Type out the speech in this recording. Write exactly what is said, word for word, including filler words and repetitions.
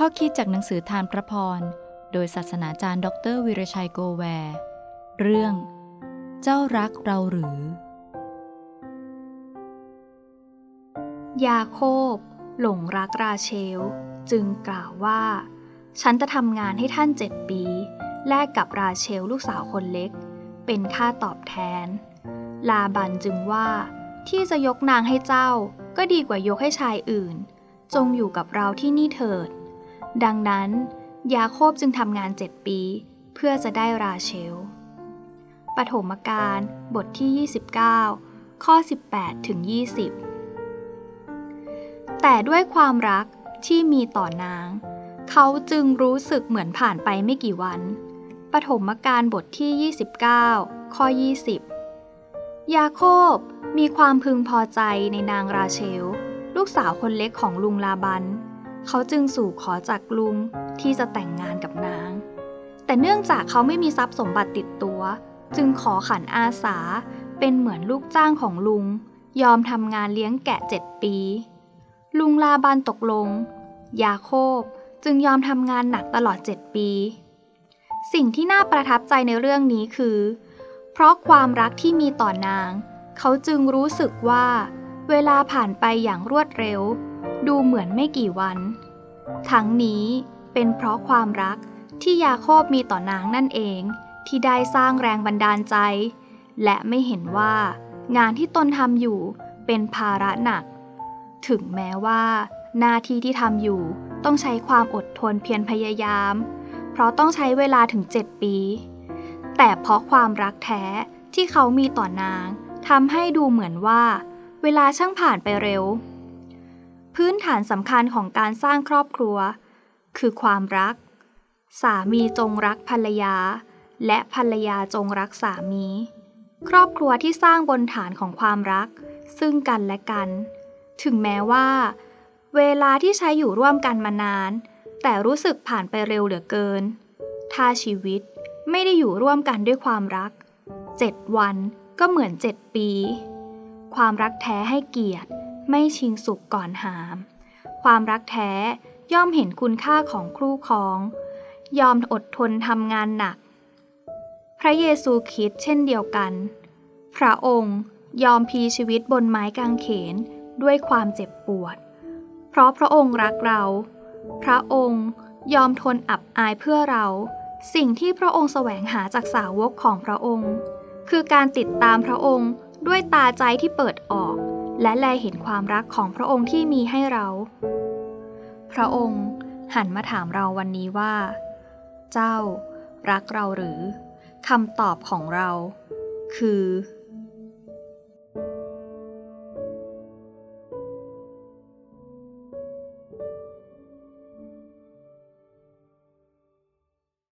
ข้อคิดจากหนังสือทานพระพรโดยศาสนาจารย์ดร.วีรชัยโกแวร์เรื่องเจ้ารักเราหรือยาโคบหลงรักราเชลจึงกล่าวว่าฉันจะทำงานให้ท่านเจ็ดปีแลกกับราเชลลูกสาวคนเล็กเป็นค่าตอบแทนลาบันจึงว่าที่จะยกนางให้เจ้าก็ดีกว่ายกให้ชายอื่นจงอยู่กับเราที่นี่เถิดดังนั้นยาโคบจึงทำงานเจ็ดปีเพื่อจะได้ราเชลปฐมกาลบทที่ยี่สิบเก้าข้อสิบแปดถึงยี่สิบแต่ด้วยความรักที่มีต่อนางเขาจึงรู้สึกเหมือนผ่านไปไม่กี่วันปฐมกาลบทที่ยี่สิบเก้าข้อยี่สิบยาโคบมีความพึงพอใจในนางราเชลลูกสาวคนเล็กของลุงลาบันเขาจึงสู่ขอจากลุงที่จะแต่งงานกับนางแต่เนื่องจากเขาไม่มีทรัพย์สมบัติติดตัวจึงขอขันอาสาเป็นเหมือนลูกจ้างของลุงยอมทำงานเลี้ยงแกะเจ็ดปีลุงลาบันตกลงยาโคบจึงยอมทำงานหนักตลอดเจ็ดปีสิ่งที่น่าประทับใจในเรื่องนี้คือเพราะความรักที่มีต่อนางเขาจึงรู้สึกว่าเวลาผ่านไปอย่างรวดเร็วดูเหมือนไม่กี่วันทั้งนี้เป็นเพราะความรักที่ยาโคบมีต่อนางนั่นเองที่ได้สร้างแรงบันดาลใจและไม่เห็นว่างานที่ตนทำอยู่เป็นภาระหนักถึงแม้ว่าหน้าที่ที่ทำอยู่ต้องใช้ความอดทนเพียรพยายามเพราะต้องใช้เวลาถึงเจ็ดปีแต่เพราะความรักแท้ที่เขามีต่อนางทำให้ดูเหมือนว่าเวลาช่างผ่านไปเร็วพื้นฐานสำคัญของการสร้างครอบครัวคือความรักสามีจงรักภรรยาและภรรยาจงรักสามีครอบครัวที่สร้างบนฐานของความรักซึ่งกันและกันถึงแม้ว่าเวลาที่ใช้อยู่ร่วมกันมานานแต่รู้สึกผ่านไปเร็วเหลือเกินถ้าชีวิตไม่ได้อยู่ร่วมกันด้วยความรักเจ็ดวันก็เหมือนเจ็ดปีความรักแท้ให้เกียรติไม่ชิงสุขก่อนหามความรักแท้ย่อมเห็นคุณค่าของคู่ครองยอมอดทนทำงานหนักพระเยซูคริสต์เช่นเดียวกันพระองค์ยอมพลีชีวิตบนไม้กางเขนด้วยความเจ็บปวดเพราะพระองค์รักเราพระองค์ยอมทนอับอายเพื่อเราสิ่งที่พระองค์แสวงหาจากสาวกของพระองค์คือการติดตามพระองค์ด้วยตาใจที่เปิดออกและแลเห็นความรักของพระองค์ที่มีให้เราพระองค์หันมาถามเราวันนี้ว่าเจ้ารักเราหรือคำตอบของเราคือ